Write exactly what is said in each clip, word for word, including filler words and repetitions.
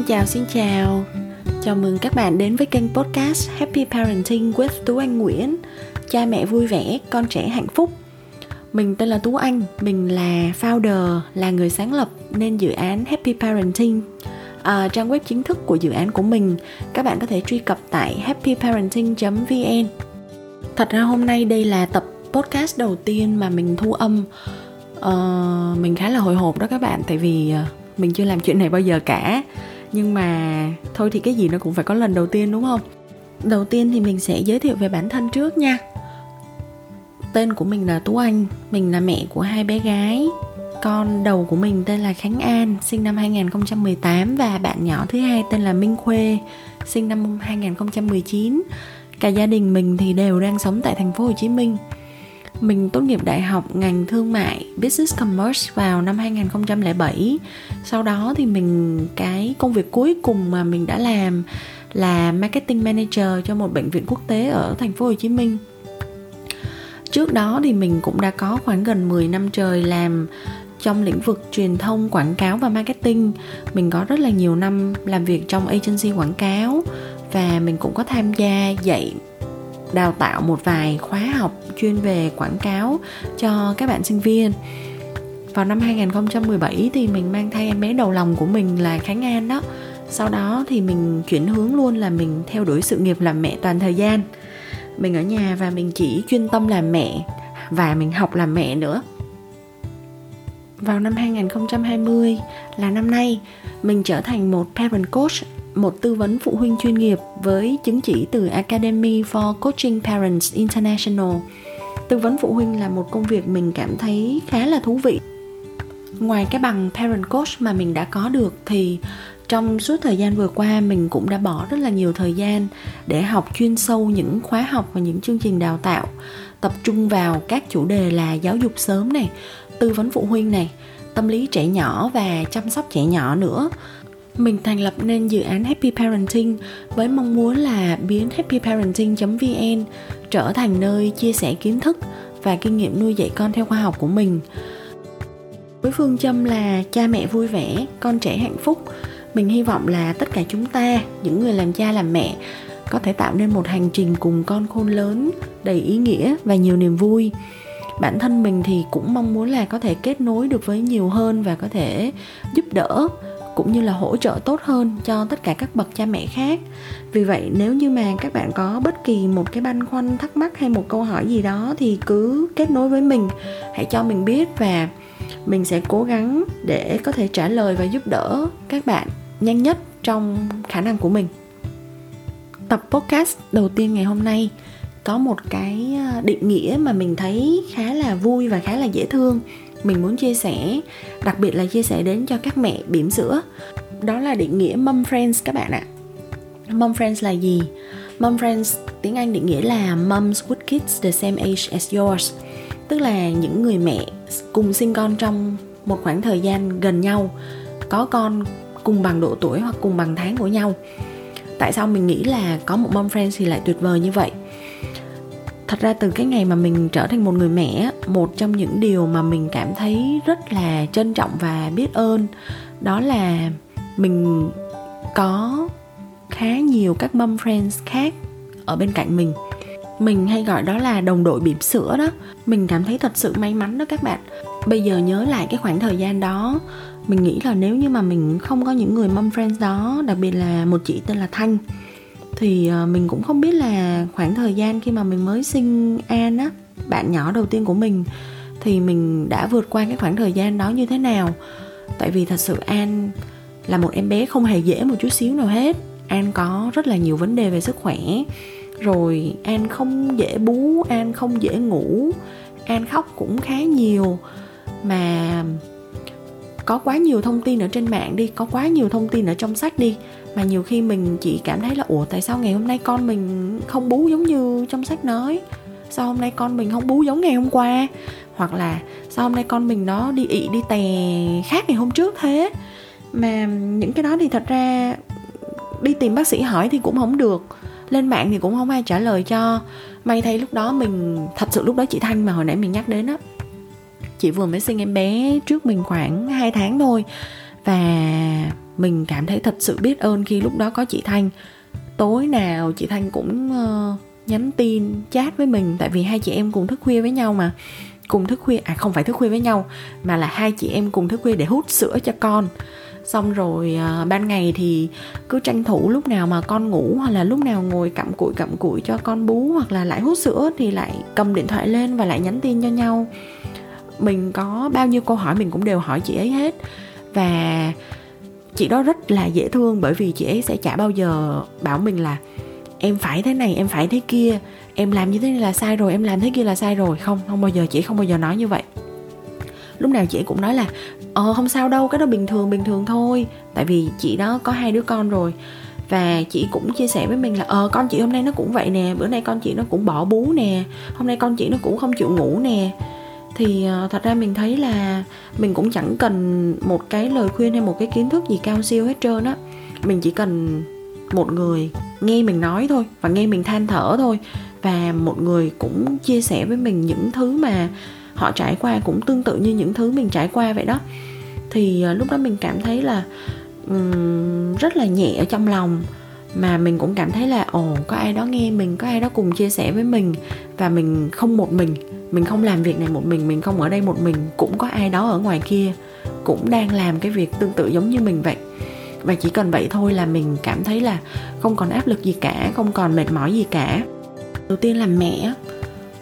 Xin chào, xin chào. Chào mừng các bạn đến với kênh podcast Happy Parenting with Tú Anh Nguyễn. Cha mẹ vui vẻ, con trẻ hạnh phúc. Mình tên là Tú Anh, mình là founder, là người sáng lập nên dự án Happy Parenting. À, trang web chính thức của dự án của mình, các bạn có thể truy cập tại happy parenting chấm v n. Thật ra hôm nay đây là tập podcast đầu tiên mà mình thu âm. À, mình khá là hồi hộp đó các bạn, tại vì mình chưa làm chuyện này bao giờ cả. Nhưng mà thôi thì cái gì nó cũng phải có lần đầu tiên đúng không? Đầu tiên thì mình sẽ giới thiệu về bản thân trước nha. Tên của mình là Tú Anh, mình là mẹ của hai bé gái. Con đầu của mình tên là Khánh An, sinh năm hai không một tám. Và bạn nhỏ thứ hai tên là Minh Khuê, sinh năm hai không một chín. Cả gia đình mình thì đều đang sống tại thành phố Hồ Chí Minh. Mình tốt nghiệp đại học ngành thương mại Business Commerce vào năm hai không không bảy. Sau đó thì mình, cái công việc cuối cùng mà mình đã làm là Marketing Manager cho một bệnh viện quốc tế ở thành phố Hồ Chí Minh. Trước đó thì mình cũng đã có khoảng gần mười năm trời làm trong lĩnh vực truyền thông, quảng cáo và marketing. Mình có rất là nhiều năm làm việc trong agency quảng cáo. Và mình cũng có tham gia dạy, đào tạo một vài khóa học chuyên về quảng cáo cho các bạn sinh viên. Vào năm hai không một bảy thì mình mang thai em bé đầu lòng của mình là Khánh An đó. Sau đó thì mình chuyển hướng luôn là mình theo đuổi sự nghiệp làm mẹ toàn thời gian. Mình ở nhà và mình chỉ chuyên tâm làm mẹ, và mình học làm mẹ nữa. Vào năm hai không hai không là năm nay, mình trở thành một parent coach, một tư vấn phụ huynh chuyên nghiệp với chứng chỉ từ Academy for Coaching Parents International. Tư vấn phụ huynh là một công việc mình cảm thấy khá là thú vị. Ngoài cái bằng parent coach mà mình đã có được thì trong suốt thời gian vừa qua mình cũng đã bỏ rất là nhiều thời gian để học chuyên sâu những khóa học và những chương trình đào tạo tập trung vào các chủ đề là giáo dục sớm này, tư vấn phụ huynh này, tâm lý trẻ nhỏ và chăm sóc trẻ nhỏ nữa. Mình thành lập nên dự án Happy Parenting với mong muốn là biến happy parenting chấm v n trở thành nơi chia sẻ kiến thức và kinh nghiệm nuôi dạy con theo khoa học của mình. Với phương châm là cha mẹ vui vẻ, con trẻ hạnh phúc, mình hy vọng là tất cả chúng ta, những người làm cha làm mẹ, có thể tạo nên một hành trình cùng con khôn lớn, đầy ý nghĩa và nhiều niềm vui. Bản thân mình thì cũng mong muốn là có thể kết nối được với nhiều hơn và có thể giúp đỡ cũng như là hỗ trợ tốt hơn cho tất cả các bậc cha mẹ khác. Vì vậy nếu như mà các bạn có bất kỳ một cái băn khoăn, thắc mắc hay một câu hỏi gì đó thì cứ kết nối với mình, hãy cho mình biết và mình sẽ cố gắng để có thể trả lời và giúp đỡ các bạn nhanh nhất trong khả năng của mình. Tập podcast đầu tiên ngày hôm nay có một cái định nghĩa mà mình thấy khá là vui và khá là dễ thương. Mình muốn chia sẻ, đặc biệt là chia sẻ đến cho các mẹ bỉm sữa. Đó là định nghĩa mom friends các bạn ạ. Mom friends là gì? Mom friends tiếng Anh định nghĩa là moms with kids the same age as yours. Tức là những người mẹ cùng sinh con trong một khoảng thời gian gần nhau, có con cùng bằng độ tuổi hoặc cùng bằng tháng của nhau. Tại sao mình nghĩ là có một mom friends thì lại tuyệt vời như vậy? Thật ra từ cái ngày mà mình trở thành một người mẹ, một trong những điều mà mình cảm thấy rất là trân trọng và biết ơn đó là mình có khá nhiều các mom friends khác ở bên cạnh mình. Mình hay gọi đó là đồng đội bỉm sữa đó. Mình cảm thấy thật sự may mắn đó các bạn. Bây giờ nhớ lại cái khoảng thời gian đó, mình nghĩ là nếu như mà mình không có những người mom friends đó, đặc biệt là một chị tên là Thanh, thì mình cũng không biết là khoảng thời gian khi mà mình mới sinh An á, bạn nhỏ đầu tiên của mình, thì mình đã vượt qua cái khoảng thời gian đó như thế nào. Tại vì thật sự An là một em bé không hề dễ một chút xíu nào hết. An có rất là nhiều vấn đề về sức khỏe. Rồi An không dễ bú, An không dễ ngủ, An khóc cũng khá nhiều. Mà có quá nhiều thông tin ở trên mạng đi, có quá nhiều thông tin ở trong sách đi, mà nhiều khi mình chỉ cảm thấy là ủa tại sao ngày hôm nay con mình không bú giống như trong sách nói, sao hôm nay con mình không bú giống ngày hôm qua, hoặc là sao hôm nay con mình nó đi ị đi tè khác ngày hôm trước thế. Mà những cái đó thì thật ra đi tìm bác sĩ hỏi thì cũng không được, lên mạng thì cũng không ai trả lời cho. May thay lúc đó mình, thật sự lúc đó chị Thanh mà hồi nãy mình nhắc đến á, chị vừa mới sinh em bé trước mình khoảng hai tháng thôi. Và Mình cảm thấy thật sự biết ơn khi lúc đó có chị Thanh. Tối nào chị Thanh cũng uh, nhắn tin, chat với mình. Tại vì hai chị em cùng thức khuya với nhau mà. Cùng thức khuya, à không phải thức khuya với nhau, mà là hai chị em cùng thức khuya để hút sữa cho con. Xong rồi uh, ban ngày thì cứ tranh thủ lúc nào mà con ngủ, hoặc là lúc nào ngồi cặm cụi cặm cụi cho con bú, hoặc là lại hút sữa thì lại cầm điện thoại lên và lại nhắn tin cho nhau. Mình có bao nhiêu câu hỏi mình cũng đều hỏi chị ấy hết. Và chị đó rất là dễ thương, bởi vì chị ấy sẽ chả bao giờ bảo mình là em phải thế này, em phải thế kia, em làm như thế này là sai rồi, em làm thế kia là sai rồi. Không, không bao giờ, chị không bao giờ nói như vậy. Lúc nào chị cũng nói là Ờ không sao đâu, cái đó bình thường, bình thường thôi. Tại vì chị đó có hai đứa con rồi. Và chị cũng chia sẻ với mình là Ờ con chị hôm nay nó cũng vậy nè, bữa nay con chị nó cũng bỏ bú nè, hôm nay con chị nó cũng không chịu ngủ nè. Thì thật ra mình thấy là mình cũng chẳng cần một cái lời khuyên hay một cái kiến thức gì cao siêu hết trơn á. Mình chỉ cần một người nghe mình nói thôi, và nghe mình than thở thôi, và một người cũng chia sẻ với mình những thứ mà họ trải qua cũng tương tự như những thứ mình trải qua vậy đó. Thì lúc đó mình cảm thấy là um, rất là nhẹ ở trong lòng. Mà mình cũng cảm thấy là Ồ có ai đó nghe mình, có ai đó cùng chia sẻ với mình. Và mình không một mình, mình không làm việc này một mình, mình không ở đây một mình, cũng có ai đó ở ngoài kia cũng đang làm cái việc tương tự giống như mình vậy. Và chỉ cần vậy thôi là mình cảm thấy là không còn áp lực gì cả, không còn mệt mỏi gì cả. Đầu tiên là mẹ.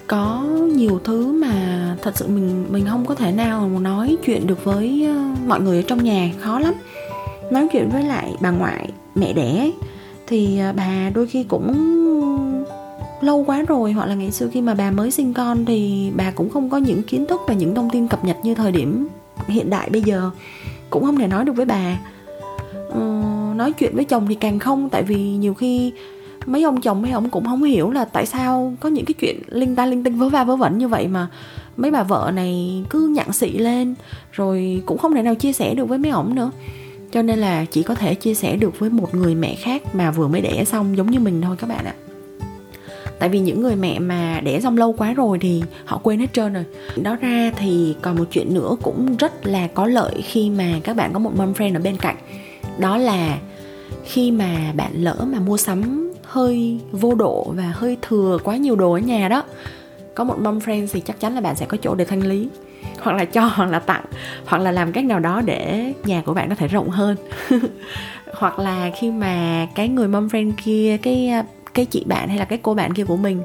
Có nhiều thứ mà thật sự mình, mình không có thể nào nói chuyện được với mọi người ở trong nhà, khó lắm. Nói chuyện với lại bà ngoại, mẹ đẻ, thì bà đôi khi cũng lâu quá rồi, hoặc là ngày xưa khi mà bà mới sinh con thì bà cũng không có những kiến thức và những thông tin cập nhật như thời điểm hiện đại bây giờ. Cũng không thể nói được với bà. Ừ, nói chuyện với chồng thì càng không, tại vì nhiều khi mấy ông chồng mấy ông cũng không hiểu là tại sao có những cái chuyện linh ta linh tinh vớ va vớ vẩn như vậy mà mấy bà vợ này cứ nhặng xị lên, rồi cũng không thể nào chia sẻ được với mấy ổng nữa. Cho nên là chỉ có thể chia sẻ được với một người mẹ khác mà vừa mới đẻ xong giống như mình thôi các bạn ạ. Tại vì những người mẹ mà đẻ xong lâu quá rồi thì họ quên hết trơn rồi. Đó ra thì còn một chuyện nữa cũng rất là có lợi khi mà các bạn có một mom friend ở bên cạnh. Đó là khi mà bạn lỡ mà mua sắm hơi vô độ và hơi thừa quá nhiều đồ ở nhà đó, có một mom friend thì chắc chắn là bạn sẽ có chỗ để thanh lý, hoặc là cho, hoặc là tặng, hoặc là làm cách nào đó để nhà của bạn có thể rộng hơn. Hoặc là khi mà cái người mom friend kia, cái cái chị bạn hay là cái cô bạn kia của mình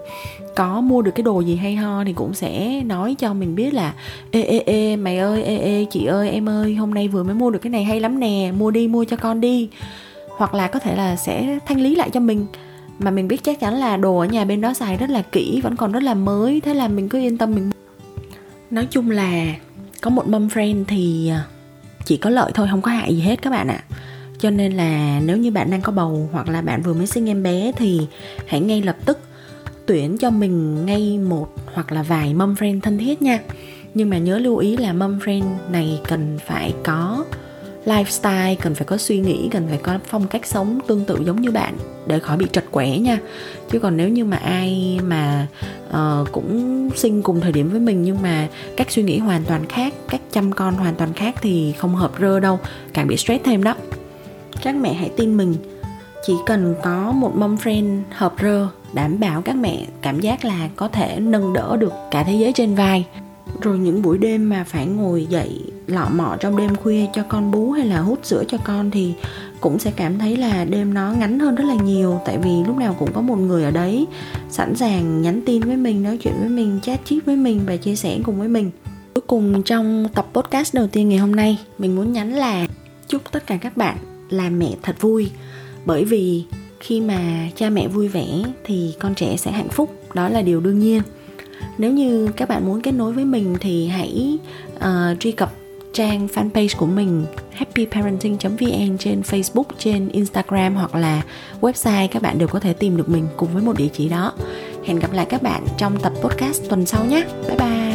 có mua được cái đồ gì hay ho thì cũng sẽ nói cho mình biết là ê ê ê mày ơi, ê ê chị ơi, em ơi, hôm nay vừa mới mua được cái này hay lắm nè, mua đi, mua cho con đi. Hoặc là có thể là sẽ thanh lý lại cho mình, mà mình biết chắc chắn là đồ ở nhà bên đó xài rất là kỹ, vẫn còn rất là mới, thế là mình cứ yên tâm mình. Nói chung là có một mom friend thì chỉ có lợi thôi, không có hại gì hết các bạn ạ. Cho nên là nếu như bạn đang có bầu hoặc là bạn vừa mới sinh em bé thì hãy ngay lập tức tuyển cho mình ngay một hoặc là vài mom friend thân thiết nha. Nhưng mà nhớ lưu ý là mom friend này cần phải có lifestyle, cần phải có suy nghĩ, cần phải có phong cách sống tương tự giống như bạn để khỏi bị trật quẻ nha. Chứ còn nếu như mà ai mà uh, cũng sinh cùng thời điểm với mình nhưng mà cách suy nghĩ hoàn toàn khác, cách chăm con hoàn toàn khác thì không hợp rơ đâu, càng bị stress thêm đó. Các mẹ hãy tin mình, chỉ cần có một mom friend hợp rơ, đảm bảo các mẹ cảm giác là có thể nâng đỡ được cả thế giới trên vai. Rồi những buổi đêm mà phải ngồi dậy lọ mọ trong đêm khuya cho con bú hay là hút sữa cho con thì cũng sẽ cảm thấy là đêm nó ngắn hơn rất là nhiều. Tại vì lúc nào cũng có một người ở đấy sẵn sàng nhắn tin với mình, nói chuyện với mình, chat chít với mình và chia sẻ cùng với mình. Cuối cùng trong tập podcast đầu tiên ngày hôm nay, mình muốn nhắn là chúc tất cả các bạn làm mẹ thật vui. Bởi vì khi mà cha mẹ vui vẻ thì con trẻ sẽ hạnh phúc, đó là điều đương nhiên. Nếu như các bạn muốn kết nối với mình thì hãy uh, truy cập trang fanpage của mình happy parenting chấm vê en trên Facebook, trên Instagram hoặc là website, các bạn đều có thể tìm được mình cùng với một địa chỉ đó. Hẹn gặp lại các bạn trong tập podcast tuần sau nhé. Bye bye.